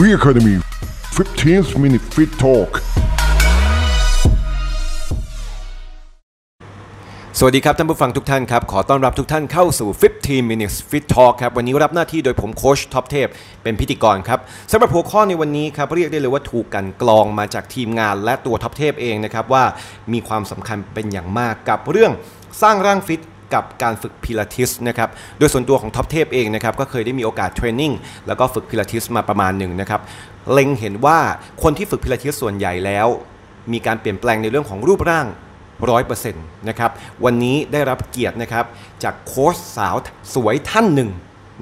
V Academy 15-minute Fit Talk สวัสดีครับท่านผู้ฟังทุกท่านครับขอต้อนรับทุกท่านเข้าสู่ 15-minute Fit Talk ครับวันนี้รับหน้าที่โดยผมโค้ชท็อปเทพเป็นพิธีกรครับสำหรับหัวข้อในวันนี้ครับเรียกได้เลยว่าถูกกันกรองมาจากทีมงานและตัวท็อปเทพเองนะครับว่ามีความสำคัญเป็นอย่างมากกับเรื่องสร้างร่างฟิตกับการฝึกพิลาทิสนะครับโดยส่วนตัวของท็อปเทพเองนะครับก็เคยได้มีโอกาสเทรนนิ่งแล้วก็ฝึกพิลาทิสมาประมาณหนึ่งนะครับเล็งเห็นว่าคนที่ฝึกพิลาทิสส่วนใหญ่แล้วมีการเปลี่ยนแปลงในเรื่องของรูปร่าง 100% นะครับวันนี้ได้รับเกียรตินะครับจากโค้ชสาวสวยท่านหนึ่ง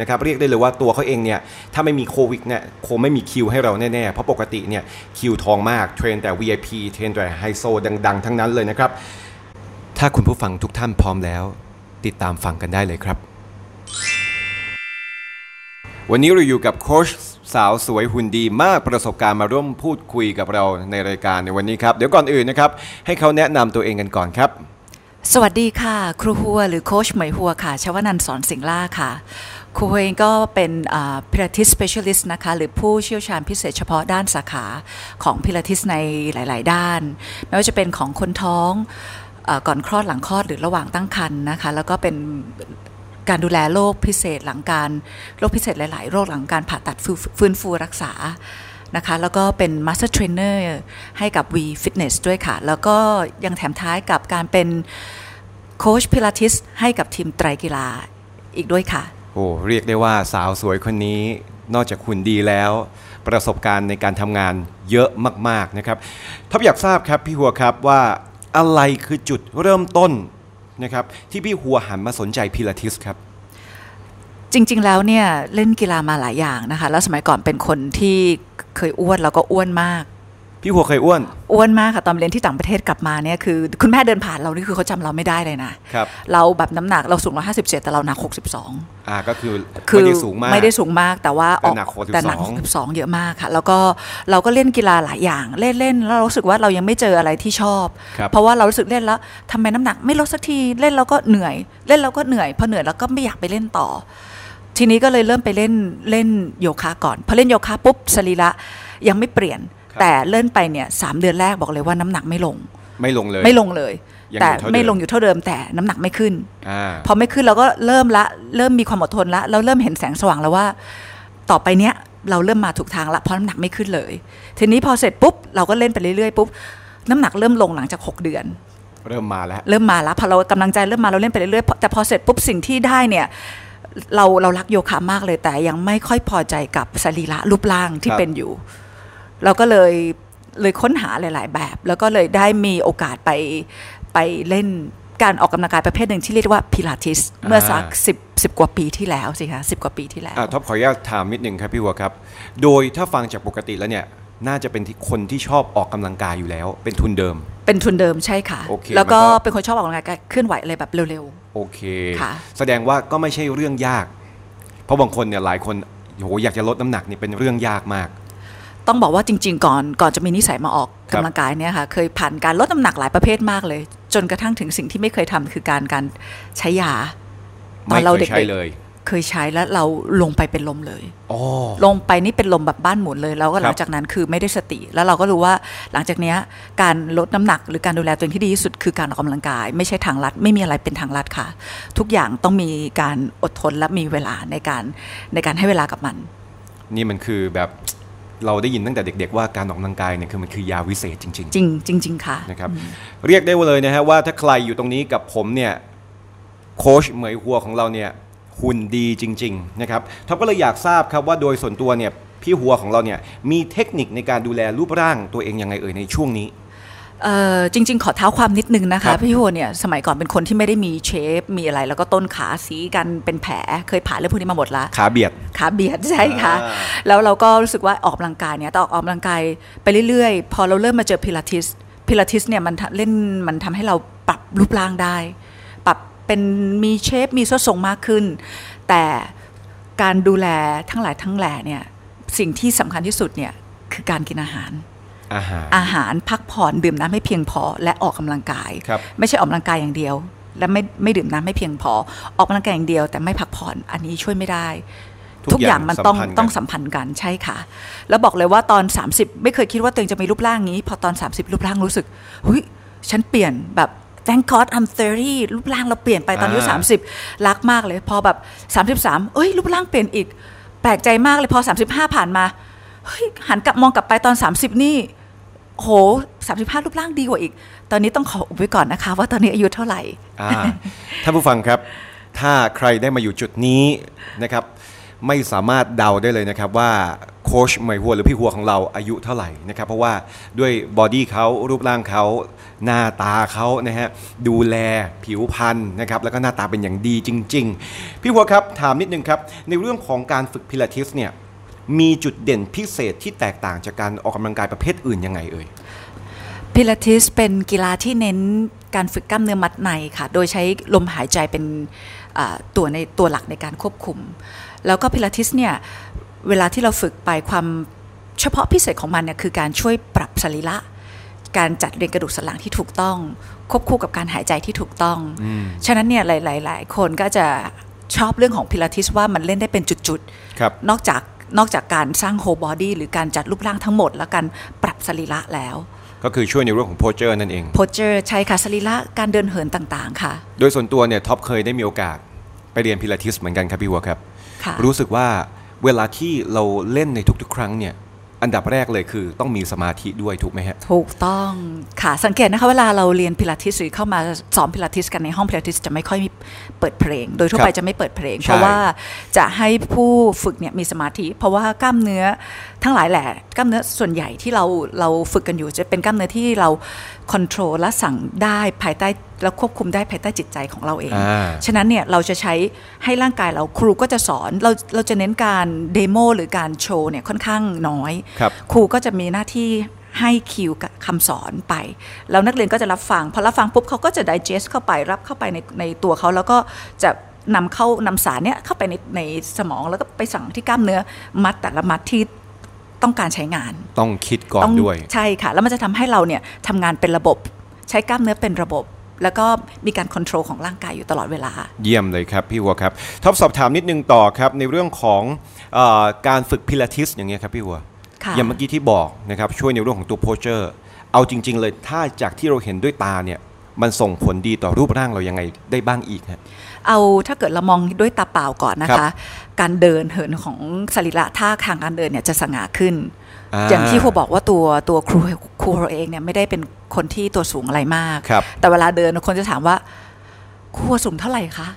นะครับเรียกได้เลยว่าตัวเขาเองเนี่ยถ้าไม่มีโควิดเนี่ยคงไม่มีคิวให้เราแน่ๆเพราะปกติเนี่ยคิวทองมากเทรนแต่ VIP เทรนแต่ไฮโซดังๆทั้งนั้นเลยนะครับถ้าคุณผู้ฟังทุกท่านพร้อมแล้วติดตามฟังกันได้เลยครับวันนี้เราอยู่กับโค้ชสาวสวยหุ่นดีมากประสบการณ์มาร่วมพูดคุยกับเราในรายการในวันนี้ครับเดี๋ยวก่อนอื่นนะครับให้เขาแนะนำตัวเองกันก่อนครับสวัสดีค่ะครูหัวหรือโค้ชไหมหัวค่ะชวนันท์สอนสิงห์ล่าค่ะครูหัวเองก็เป็นพิลาทิส specialist นะคะหรือผู้เชี่ยวชาญพิเศษเฉพาะด้านสาขาของพิลาทิสในหลายๆด้านไม่ว่าจะเป็นของคนท้องก่อนคลอดหลังคลอดหรือระหว่างตั้งครรภ์นะคะแล้วก็เป็นการดูแลโรคพิเศษหลังการโรคพิเศษหลายๆโรคหลังการผ่าตัดฟื้นฟูรักษานะคะแล้วก็เป็น Master Trainer ให้กับ V Fitness ด้วยค่ะแล้วก็ยังแถมท้ายกับการเป็นโค้ชพิลาทิสให้กับทีมไตรกีฬาอีกด้วยค่ะโอ้เรียกได้ว่าสาวสวยคนนี้นอกจากหุ่นดีแล้วประสบการณ์ในการทำงานเยอะมากๆนะครับท็อปอยากทราบครับพี่หัวครับว่าอะไรคือจุดเริ่มต้นนะครับที่พี่หัวหันมาสนใจพิลาทิสครับจริงๆแล้วเนี่ยเล่นกีฬามาหลายอย่างนะคะแล้วสมัยก่อนเป็นคนที่เคยอ้วนแล้วก็อ้วนมากพี่หัวเคยอ้วนมากค่ะตอนเรียนที่ต่างประเทศกลับมาเนี่ยคือคุณแม่เดินผ่านเรานี่คือเขาจำเราไม่ได้เลยนะครับเราแบบน้ำหนักเราสูง157แต่เราหนัก62ก็คือไม่ได้สูงมากแต่ว่าออกแต่หนัก62เยอะมากค่ะแล้วก็เราก็เล่นกีฬาหลายอย่างเล่นแล้วรู้สึกว่าเรายังไม่เจออะไรที่ชอบเพราะว่าเรารู้สึกเล่นแล้วทำไมน้ำหนักไม่ลดสักทีเล่นเราก็เหนื่อยพอเหนื่อยแล้วก็ไม่อยากไปเล่นต่อทีนี้ก็เลยเริ่มไปเล่นโยคะก่อนพอเล่นโยคะปุ๊บสรีระยังไม่เปลี่ยนแต่เล่นไปเนี่ย3เดือนแรกบอกเลยว่าน้ำหนักไม่ลงเลยแต่ไม่ลงอยู่เท่าเดิมแต่น้ำหนักไม่ขึ้นพอไม่ขึ้นเราก็เริ่มมีความอดทนละเราเริ่มเห็นแสงสว่างแล้วว่าต่อไปเนี้ยเราเริ่มมาถูกทางละเพราะน้ำหนักไม่ขึ้นเลยทีนี้พอเสร็จปุ๊บเราก็เล่นไปเรื่อยๆปุ๊บน้ำหนักเริ่มลงหลังจาก6เดือนเริ่มมาแล้วพอเรากำลังใจเริ่มมาเราเล่นไปเรื่อยๆแต่พอเสร็จปุ๊บสิ่งที่ได้เนี่ยเรารักโยคะมากเลยแต่ยังไม่ค่อยพอใจกับสรีระรูปร่างที่เป็นอยู่เราก็เลยค้นหาหลายๆแบบแล้วก็เลยได้มีโอกาสไปเล่นการออกกำลังกายประเภทหนึ่งที่เรียกว่าพิลาทิสเมื่อสัก10กว่าปีที่แล้วสิคะ10กว่าปีที่แล้วท็อปขออนุญาตถามนิดนึงครับพี่หัวครับโดยถ้าฟังจากปกติแล้วเนี่ยน่าจะเป็นคนที่ชอบออกกำลังกายอยู่แล้วเป็นทุนเดิมใช่ค่ะ okay, แล้วก็เป็นคนชอบออกกำลังกายเคลื่อนไหวอะไรแบบเร็วๆโอเคค่ะแสดงว่าก็ไม่ใช่เรื่องยากเพราะบางคนเนี่ยหลายคนโหอยากจะลดน้ำหนักนี่เป็นเรื่องยากมากต้องบอกว่าจริงๆก่อนจะมีนิสัยมาออกกำลังกายเนี่ยค่ะเคยผ่านการลดน้ำหนักหลายประเภทมากเลยจนกระทั่งถึงสิ่งที่ไม่เคยทำคือการใช้ยาตอนเราเด็กเคยใช้แล้วเราลงไปเป็นลมเลยลงไปนี่เป็นลมแบบบ้านหมุนเลยแล้วก็หลังจากนั้นคือไม่ได้สติแล้วเราก็รู้ว่าหลังจากนี้การลดน้ำหนักหรือการดูแลตัวเองที่ดีที่สุดคือการออกกำลังกายไม่ใช่ทางลัดไม่มีอะไรเป็นทางลัดค่ะทุกอย่างต้องมีการอดทนและมีเวลาในการให้เวลากับมันนี่มันคือแบบเราได้ยินตั้งแต่เด็กๆว่าการออกกำลังกายเนี่ยคือมันคือยาวิเศษจริงๆจริงค่ะนะครับเรียกได้ว่าเลยนะฮะว่าถ้าใครอยู่ตรงนี้กับผมเนี่ยโค้ชเหมยหัวของเราเนี่ยหุ่นดีจริงๆนะครับท็อปก็เลยอยากทราบครับว่าโดยส่วนตัวเนี่ยพี่หัวของเราเนี่ยมีเทคนิคในการดูแลรูปร่างตัวเองยังไงเอ่ยในช่วงนี้จริงๆขอเท้าความนิดนึงนะคะพี่หัวเนี่ยสมัยก่อนเป็นคนที่ไม่ได้มีเชฟมีอะไรแล้วก็ต้นขาสีกันเป็นแผลเคยผ่านเรื่องพวกนี้มาหมดละขาเบียดใช่ค่ะแล้วเราก็รู้สึกว่าออกกำลังกายเนี่ยต้องออกกำลังกายไปเรื่อยๆพอเราเริ่มมาเจอพิลาทิสเนี่ยมันทำให้เราปรับรูปร่างได้ปรับเป็นมีเชฟมีส่วนทรงมากขึ้นแต่การดูแลทั้งหลายทั้งแหล่เนี่ยสิ่งที่สำคัญที่สุดเนี่ยคือการกินอาหารพักผ่อนดื่มน้ำให้เพียงพอและออกกำลังกายไม่ใช่ออกกำลังกายอย่างเดียวและไม่ดื่มน้ำให้เพียงพอออกกำลังกายอย่างเดียวแต่ไม่พักผ่อนอันนี้ช่วยไม่ได้ ทุกอย่างมันต้องสัมพันธ์กันใช่ค่ะแล้วบอกเลยว่าตอน30ไม่เคยคิดว่าตัวเองจะมีรูปร่างนี้พอตอน30รูปร่างรู้สึกเฮ้ยฉันเปลี่ยนแบบThank God I'm 30 รูปร่างเราเปลี่ยนไปตอนอายุ30รักมากเลยพอแบบ33เอ้ยรูปร่างเปลี่ยนอีกแปลกใจมากเลยพอ35ผ่านมาเฮ้ยหันกลับมองกลับไปตอน30นี่โห35รูปร่างดีกว่าอีกตอนนี้ต้องขออุบไว้ก่อนนะคะว่าตอนนี้อายุเท่าไหร่ท่านผู้ฟังครับถ้าใครได้มาอยู่จุดนี้นะครับไม่สามารถเดาได้เลยนะครับว่าโค้ชไหมหัวหรือพี่หัวของเราอายุเท่าไหร่นะครับเพราะว่าด้วยบอดี้เขารูปร่างเขาหน้าตาเขานะฮะดูแลผิวพรรณนะครับแล้วก็หน้าตาเป็นอย่างดีจริงๆพี่หัวครับถามนิดนึงครับในเรื่องของการฝึกพิลาทิสเนี่ยมีจุดเด่นพิเศษที่แตกต่างจากการออกกำลังกายประเภทอื่นยังไงเอ่ยพิลาทิสเป็นกีฬาที่เน้นการฝึกกล้ามเนื้อมัดในค่ะโดยใช้ลมหายใจเป็นตัวหลักในการควบคุมแล้วก็พิลาทิสเนี่ยเวลาที่เราฝึกไปความเฉพาะพิเศษของมันเนี่ยคือการช่วยปรับสรีระการจัดเรียงกระดูกสันหลังที่ถูกต้องควบคู่กับการหายใจที่ถูกต้องฉะนั้นเนี่ยหลายคนก็จะชอบเรื่องของพิลาทิสว่ามันเล่นได้เป็นจุดๆนอกจากการสร้างโฮลบอดี้หรือการจัดรูปร่างทั้งหมดและการปรับสรีระแล้วก็คือช่วยในเรื่องของโพสเจอร์นั่นเองโพสเจอร์ใช่ค่ะสรีระการเดินเหินต่างๆค่ะโดยส่วนตัวเนี่ยท็อปเคยได้มีโอกาสไปเรียนพิลาทิสเหมือนกันครับพี่วัวครับรู้สึกว่าเวลาที่เราเล่นในทุกๆครั้งเนี่ยอันดับแรกเลยคือต้องมีสมาธิด้วยถูกไหมฮะถูกต้องค่ะสังเกตนะคะเวลาเราเรียนพิลาทิสหรือเข้ามาสอนพิลาทิสกันในห้องพิลาทิสจะไม่ค่อยมีเปิดเพลงโดยทั่วไปจะไม่เปิดเพลงเพราะว่าจะให้ผู้ฝึกเนี่ยมีสมาธิเพราะว่ากล้ามเนื้อทั้งหลายแหละกล้ามเนื้อส่วนใหญ่ที่เราฝึกกันอยู่จะเป็นกล้ามเนื้อที่เราคอนโทรลและสั่งได้ภายใต้แล้วควบคุมได้ภายใต้จิตใจของเราเองฉะนั้นเนี่ยเราจะใช้ให้ร่างกายเราครูก็จะสอนเราจะเน้นการเดโมหรือการโชว์เนี่ยค่อนข้างน้อย ครูก็จะมีหน้าที่ให้คิวคำสอนไปแล้วนักเรียนก็จะรับฟังพอรับฟังปุ๊บเขาก็จะ digest เข้าไปรับเข้าไปในตัวเขาแล้วก็จะนำสารเนี่ยเข้าไปในสมองแล้วก็ไปสั่งที่กล้ามเนื้อมัดแต่ละมัดที่ต้องการใช้งานต้องคิดก่อนด้วยใช่ค่ะแล้วมันจะทำให้เราเนี่ยทำงานเป็นระบบใช้กล้ามเนื้อเป็นระบบแล้วก็มีการควบคุมของร่างกายอยู่ตลอดเวลาเยี่ยมเลยครับพี่หัวครับท็อปสอบถามนิดนึงต่อครับในเรื่องของการฝึกพิลาทิสอย่างเงี้ยครับพี่หัวอย่างเมื่อกี้ที่บอกนะครับช่วยในเรื่องของตัวโพสเจอร์เอาจริงๆเลยถ้าจากที่เราเห็นด้วยตาเนี่ยมันส่งผลดีต่อรูปร่างเรายังไงได้บ้างอีกฮะเอาถ้าเกิดเรามองด้วยตาเปล่าก่อนนะคะการเดินเหินของสรีระท่าทางการเดินเนี่ยจะสง่าขึ้นอย่างที่ครูบอกว่าตัวครูเองเนี่ยไม่ได้เป็นคนที่ตัวสูงอะไรมากแต่เวลาเดินคนจะถามว่าครูสูงเท่าไหร่คะ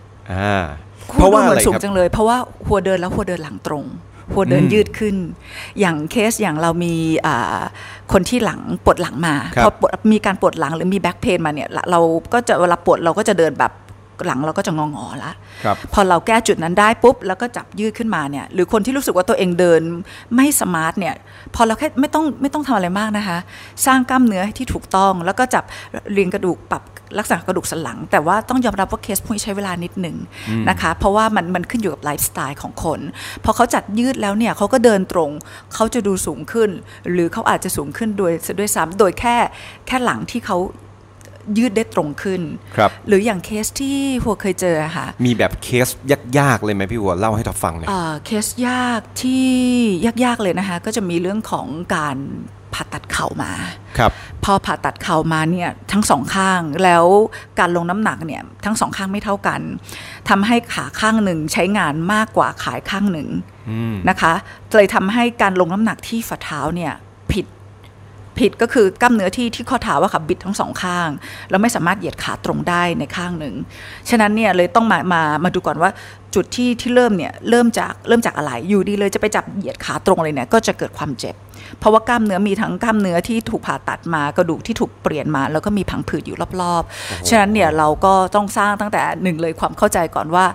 เพราะว่าเหมือนสูงจังเลยเพราะว่าหัวเดินแล้วหัวเดินหลังตรงหัวเดินยืดขึ้นอย่างเคสอย่างเรามีคนที่หลังปวดหลังมาพอมีการปวดหลังหรือมีแบ็คเพนมาเนี่ยเราก็จะเวลาปวดเราก็จะเดินแบบหลังเราก็จะงอๆละพอเราแก้จุดนั้นได้ปุ๊บแล้วก็จับยืดขึ้นมาเนี่ยหรือคนที่รู้สึกว่าตัวเองเดินไม่สมาร์ทเนี่ยพอเราแค่ไม่ต้องทำอะไรมากนะคะสร้างกล้ามเนื้อที่ถูกต้องแล้วก็จับเรียงกระดูกปรับลักษณะกระดูกสันหลังแต่ว่าต้องยอมรับว่าเคสพวกนี้ใช้เวลานิดหนึ่งนะคะเพราะว่ามันขึ้นอยู่กับไลฟ์สไตล์ของคนพอเขาจัดยืดแล้วเนี่ยเขาก็เดินตรงเขาจะดูสูงขึ้นหรือเขาอาจจะสูงขึ้นด้วยซ้ำโดยแค่หลังที่เขายืดได้ตรงขึ้นหรืออย่างเคสที่หัวเคยเจอค่ะมีแบบเคสยากๆเลยไหมพี่หัวเล่าให้ทับฟังเลยเคสยากที่ยากๆเลยนะคะก็จะมีเรื่องของการผ่าตัดเข่ามาพอผ่าตัดเข่ามาเนี่ยทั้งสองข้างแล้วการลงน้ำหนักเนี่ยทั้งสองข้างไม่เท่ากันทำให้ขาข้างหนึ่งใช้งานมากกว่าขาข้างหนึ่งนะคะเลยทำให้การลงน้ำหนักที่ฝ่าเท้าเนี่ยผิดก็คือกล้ามเนื้อที่ข้อเท้าอะค่ะบิดทั้งสองข้างแล้วไม่สามารถเหยียดขาตรงได้ในข้างหนึ่งฉะนั้นเนี่ยเลยต้องมาดูก่อนว่าจุดที่เริ่มจากอะไรอยู่ดีเลยจะไปจับเหยียดขาตรงเลยเนี่ยก็จะเกิดความเจ็บเพราะว่ากล้ามเนื้อมีทั้งกล้ามเนื้อที่ถูกผ่าตัดมากระดูกที่ถูกเปลี่ยนมาแล้วก็มีพังผืดอยู่รอบๆฉะนั้นเนี่ยเราก็ต้องสร้างตั้งแต่หนึ่งเลยความเข้าใจก่อนว่า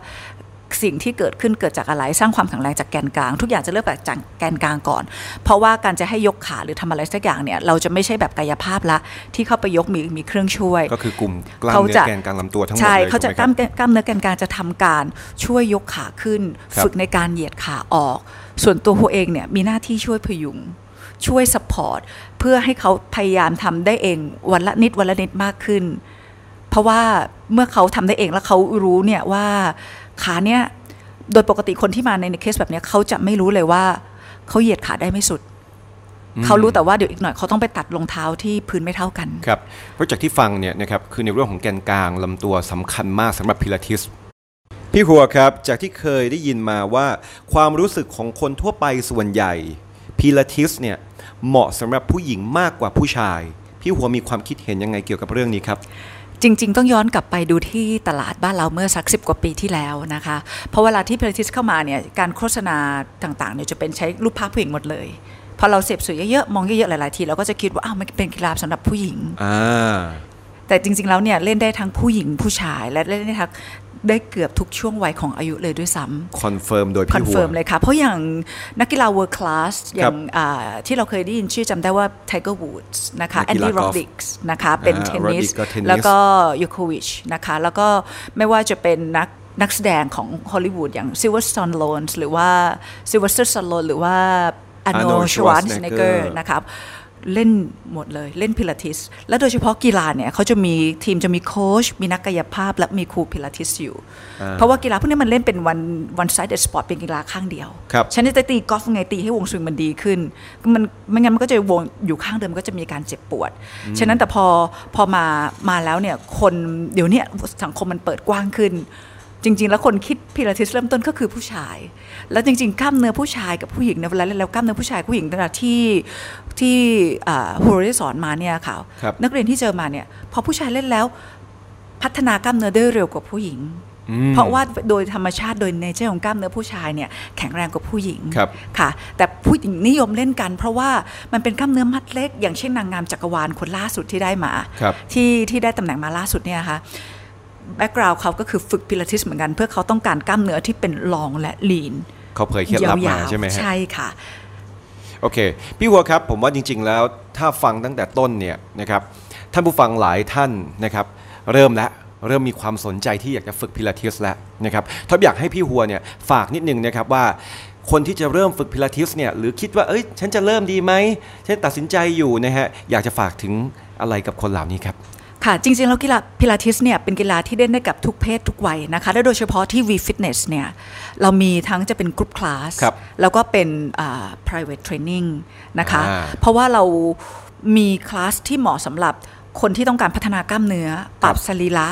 สิ่งที่เกิดขึ้นเกิดจากอะไรสร้างความแข็งแรงจากแกนกลางทุกอย่างจะเริ่มจากแกนกลางก่อนเพราะว่าการจะให้ยกขาหรือทำอะไรสักอย่างเนี่ยเราจะไม่ใช่แบบกายภาพละที่เข้าไปยกมีเครื่องช่วยก็คือกลุ่มกล้ามเนื้อแกนกลางลำตัวทั้งหมดเลยใช่เขาจะกล้ามเนื้อแกนกลางจะทำการช่วยยกขาขึ้นฝึกในการเหยียดขาออกส่วนตัวหัวเองเนี่ยมีหน้าที่ช่วยพยุงช่วยซัพพอร์ตเพื่อให้เขาพยายามทำได้เองวันละนิดมากขึ้นเพราะว่าเมื่อเขาทำได้เองแล้วเขารู้เนี่ยว่าขาเนี่ย โดยปกติคนที่มาในเคสแบบนี้เขาจะไม่รู้เลยว่าเขาเหยียดขาได้ไม่สุดเขารู้แต่ว่าเดี๋ยวอีกหน่อยเขาต้องไปตัดรองเท้าที่พื้นไม่เท่ากันครับเพราะจากที่ฟังเนี่ยนะครับคือในเรื่องของแกนกลางลำตัวสำคัญมากสำหรับพิลาทิสพี่หัวครับจากที่เคยได้ยินมาว่าความรู้สึกของคนทั่วไปส่วนใหญ่พิลาทิสเนี่ยเหมาะสำหรับผู้หญิงมากกว่าผู้ชายพี่หัวมีความคิดเห็นยังไงเกี่ยวกับเรื่องนี้ครับจริงๆต้องย้อนกลับไปดูที่ตลาดบ้านเราเมื่อสัก10 กว่าปีที่แล้วนะคะเพราะเวลาที่พิลาทิสเข้ามาเนี่ยการโฆษณาต่างๆเนี่ยจะเป็นใช้รูปภาพผู้หญิงหมดเลยพอเราเสพสื่อเยอะๆมองเยอะๆหลายๆทีเราก็จะคิดว่าอ้าวมันเป็นกีฬาสำหรับผู้หญิงแต่จริงๆแล้วเนี่ยเล่นได้ทั้งผู้หญิงผู้ชายและเล่นได้ทั้งได้เกือบทุกช่วงวัยของอายุเลยด้วยซ้ำคอนเฟิร์มโดยพี่หัวคอนเฟิร์มเลยค่ะเพราะอย่างนักกีฬา World Class อย่างที่เราเคยได้ยินชื่อจำได้ว่า Tiger Woods นะคะ Andy Roddick นะคะเป็นเทนนิสแล้วก็ Djokovic นะคะแล้วก็ไม่ว่าจะเป็นนักแสดงของฮอลลีวูดอย่าง Sylvester Stallone หรือว่า Arnold Schwarzenegger นะครับเล่นหมดเลยเล่นพิลาทิสและโดยเฉพาะกีฬาเนี่ยเขาจะมีทีมจะมีโค้ชมีนักกายภาพและมีครูพิลาทิสอยู่เพราะว่ากีฬาพวกนี้มันเล่นเป็นone-sided sport เป็นกีฬาข้างเดียวฉันจะตีกอล์ฟไงตีให้วงสวิงมันดีขึ้นมันไม่งั้นมันก็จะวงอยู่ข้างเดิมก็จะมีการเจ็บปวดฉะนั้นแต่พอมาแล้วเนี่ยคนเดี๋ยวนี้สังคมมันเปิดกว้างขึ้นจริงๆแล้วคนคิดพิลาทิสเริ่มต้นก็คือผู้ชายแล้วจริงๆกล้ามเนื้อผู้ชายกับผู้หญิงเนี่ยเวลาเล่นแล้วกล้ามเนื้อผู้ชายผู้หญิงตลอดที่หัวเรียนสอนมาเนี่ยค่ะนักเรียนที่เจอมาเนี่ยพอผู้ชายเล่นแล้วพัฒนากล้ามเนื้อได้เร็วกว่าผู้หญิงเพราะว่าโดยธรรมชาติโดยเนเจอร์ของกล้ามเนื้อผู้ชายเนี่ยแข็งแรงกว่าผู้หญิงค่ะแต่ผู้หญิงนิยมเล่นกันเพราะว่ามันเป็นกล้ามเนื้อมัดเล็กอย่างเช่นนางงามจักรวาลคนล่าสุดที่ได้มาที่ได้ตำแหน่งมาล่าสุดเนี่ยค่ะแบ็กกราวด์เขาก็คือฝึกพิลาทิสเหมือนกันเพื่อเขาต้องการกล้ามเนื้อที่เป็นลองและลีนเขาเผยเคล็ดลับมาใช่ไหมใช่ค่ะโอเคพี่หัวครับผมว่าจริงๆแล้วถ้าฟังตั้งแต่ต้นเนี่ยนะครับท่านผู้ฟังหลายท่านนะครับเริ่มมีความสนใจที่อยากจะฝึกพิลาทิสแล้วนะครับถ้าอยากให้พี่หัวเนี่ยฝากนิดนึงนะครับว่าคนที่จะเริ่มฝึกพิลาทิสเนี่ยหรือคิดว่าเอ้ยฉันจะเริ่มดีไหมฉันตัดสินใจอยู่นะฮะอยากจะฝากถึงอะไรกับคนเหล่านี้ครับค่ะจริงๆแล้วกีฬาพิลาทิสเนี่ยเป็นกีฬาที่เล่นได้กับทุกเพศทุกวัยนะคะและโดยเฉพาะที่ V Fitness เนี่ยเรามีทั้งจะเป็นกรุ๊ปคลาสแล้วก็เป็นprivate training นะคะเพราะว่าเรามีคลาสที่เหมาะสำหรับคนที่ต้องการพัฒนากล้ามเนื้อปรับสรีระ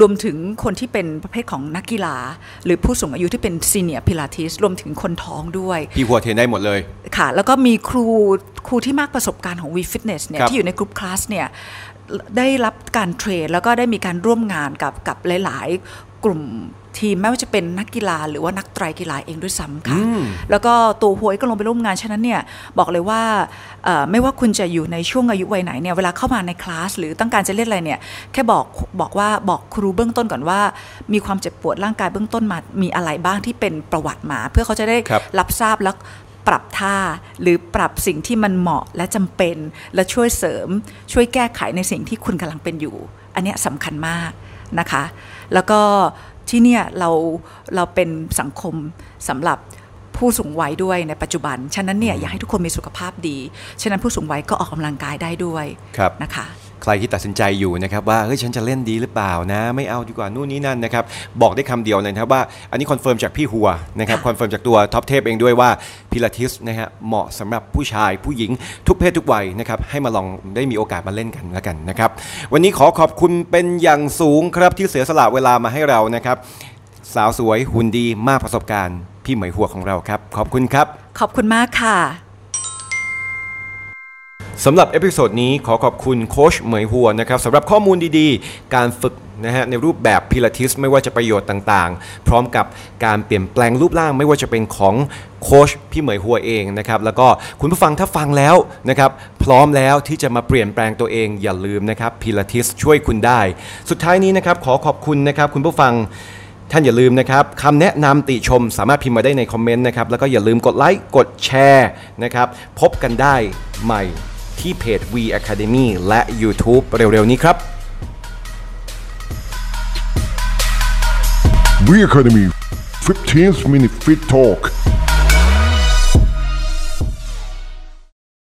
รวมถึงคนที่เป็นประเภทของนักกีฬาหรือผู้สูงอายุที่เป็นซีเนียร์พิลาทิสรวมถึงคนท้องด้วยพี่หัวเทรนได้หมดเลยค่ะแล้วก็มีครูที่มากประสบการณ์ของ V Fitness เนี่ยที่อยู่ในกรุ๊ปคลาสเนี่ยได้รับการเทรนแล้วก็ได้มีการร่วมงานกับหลายๆกลุ่มทีมไม่ว่าจะเป็นนักกีฬาหรือว่านักไตรกีฬาเองด้วยซ้ำค่ะแล้วก็ตัวหัวก็ลงไปร่วมงานฉะนั้นเนี่ยบอกเลยว่าไม่ว่าคุณจะอยู่ในช่วงอายุวัยไหนเนี่ยเวลาเข้ามาในคลาสหรือต้องการจะเล่นอะไรเนี่ยแค่บอกครูเบื้องต้นก่อนว่ามีความเจ็บปวดร่างกายเบื้องต้นมามีอะไรบ้างที่เป็นประวัติมาเพื่อเขาจะได้รับทราบแล้วปรับท่าหรือปรับสิ่งที่มันเหมาะและจำเป็นและช่วยเสริมช่วยแก้ไขในสิ่งที่คุณกำลังเป็นอยู่อันนี้สำคัญมากนะคะแล้วก็ที่เนี่ยเราเป็นสังคมสำหรับผู้สูงวัยด้วยในปัจจุบันฉะนั้นเนี่ยอยากให้ทุกคนมีสุขภาพดีฉะนั้นผู้สูงวัยก็ออกกำลังกายได้ด้วยนะคะใครที่ตัดสินใจอยู่นะครับว่าเฮ้ยฉันจะเล่นดีหรือเปล่านะไม่เอาดีกว่านู่นนี่นั่นนะครับบอกได้คำเดียวเลยนะครับว่าอันนี้คอนเฟิร์มจากพี่หัวนะครับคอนเฟิร์มจากตัวท็อปเทพเองด้วยว่าพิลาทิสนะฮะเหมาะสำหรับผู้ชายผู้หญิงทุกเพศทุกวัยนะครับให้มาลองได้มีโอกาสมาเล่นกันแล้วกันนะครับวันนี้ขอบคุณเป็นอย่างสูงครับที่เสียสละเวลามาให้เรานะครับสาวสวยหุ่นดีมากประสบการณ์พี่เหมยหัวของเราครับขอบคุณครับขอบคุณมากค่ะสำหรับเอพิโซดนี้ขอขอบคุณโค้ชเหมยหัวนะครับสำหรับข้อมูลดีๆการฝึกนะฮะในรูปแบบพิลาทิสไม่ว่าจะประโยชน์ต่างๆพร้อมกับการเปลี่ยนแปลงรูปร่างไม่ว่าจะเป็นของโค้ชพี่เหมยหัวเองนะครับแล้วก็คุณผู้ฟังถ้าฟังแล้วนะครับพร้อมแล้วที่จะมาเปลี่ยนแปลงตัวเองอย่าลืมนะครับพิลาทิสช่วยคุณได้สุดท้ายนี้นะครับขอขอบคุณนะครับคุณผู้ฟังท่านอย่าลืมนะครับคำแนะนำติชมสามารถพิมพ์มาได้ในคอมเมนต์นะครับแล้วก็อย่าลืมกดไลค์กดแชร์นะครับพบกันได้ใหม่ที่เพจ V Academy และ YouTube เร็วๆนี้ครับ V Academy 15 Minute Fit Talk